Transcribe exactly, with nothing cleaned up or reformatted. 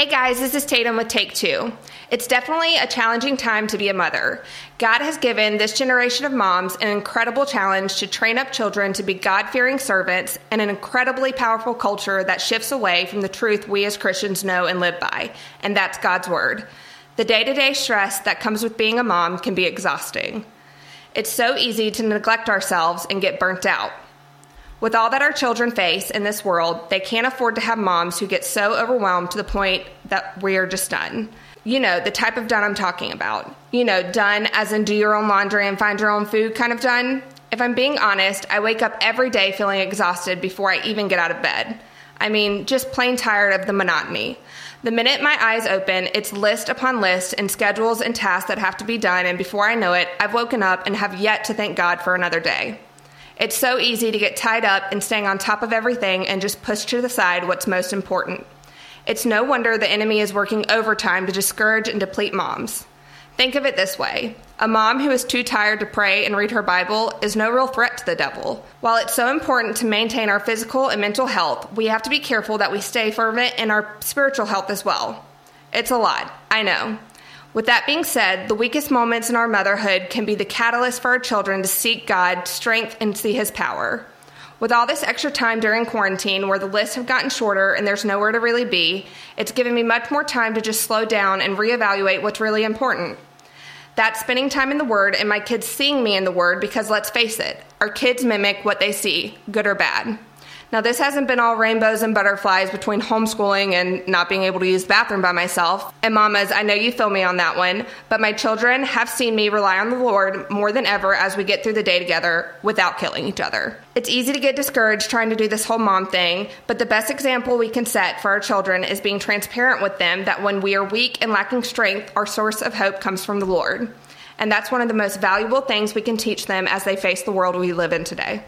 Hey guys, this is Tatum with Take Two. It's definitely a challenging time to be a mother. God has given this generation of moms an incredible challenge to train up children to be God-fearing servants and an incredibly powerful culture that shifts away from the truth we as Christians know and live by, and that's God's word. The day-to-day stress that comes with being a mom can be exhausting. It's so easy to neglect ourselves and get burnt out. With all that our children face in this world, they can't afford to have moms who get so overwhelmed to the point that we are just done. You know, the type of done I'm talking about. You know, done as in do your own laundry and find your own food kind of done. If I'm being honest, I wake up every day feeling exhausted before I even get out of bed. I mean, just plain tired of the monotony. The minute my eyes open, it's list upon list and schedules and tasks that have to be done, and before I know it, I've woken up and have yet to thank God for another day. It's so easy to get tied up in staying on top of everything and just push to the side what's most important. It's no wonder the enemy is working overtime to discourage and deplete moms. Think of it this way. A mom who is too tired to pray and read her Bible is no real threat to the devil. While it's so important to maintain our physical and mental health, we have to be careful that we stay fervent in our spiritual health as well. It's a lot, I know. With that being said, the weakest moments in our motherhood can be the catalyst for our children to seek God's strength and see His power. With all this extra time during quarantine where the lists have gotten shorter and there's nowhere to really be, it's given me much more time to just slow down and reevaluate what's really important. That's spending time in the Word and my kids seeing me in the Word, because let's face it, our kids mimic what they see, good or bad. Now, this hasn't been all rainbows and butterflies between homeschooling and not being able to use the bathroom by myself. And mamas, I know you feel me on that one, but my children have seen me rely on the Lord more than ever as we get through the day together without killing each other. It's easy to get discouraged trying to do this whole mom thing, but the best example we can set for our children is being transparent with them that when we are weak and lacking strength, our source of hope comes from the Lord. And that's one of the most valuable things we can teach them as they face the world we live in today.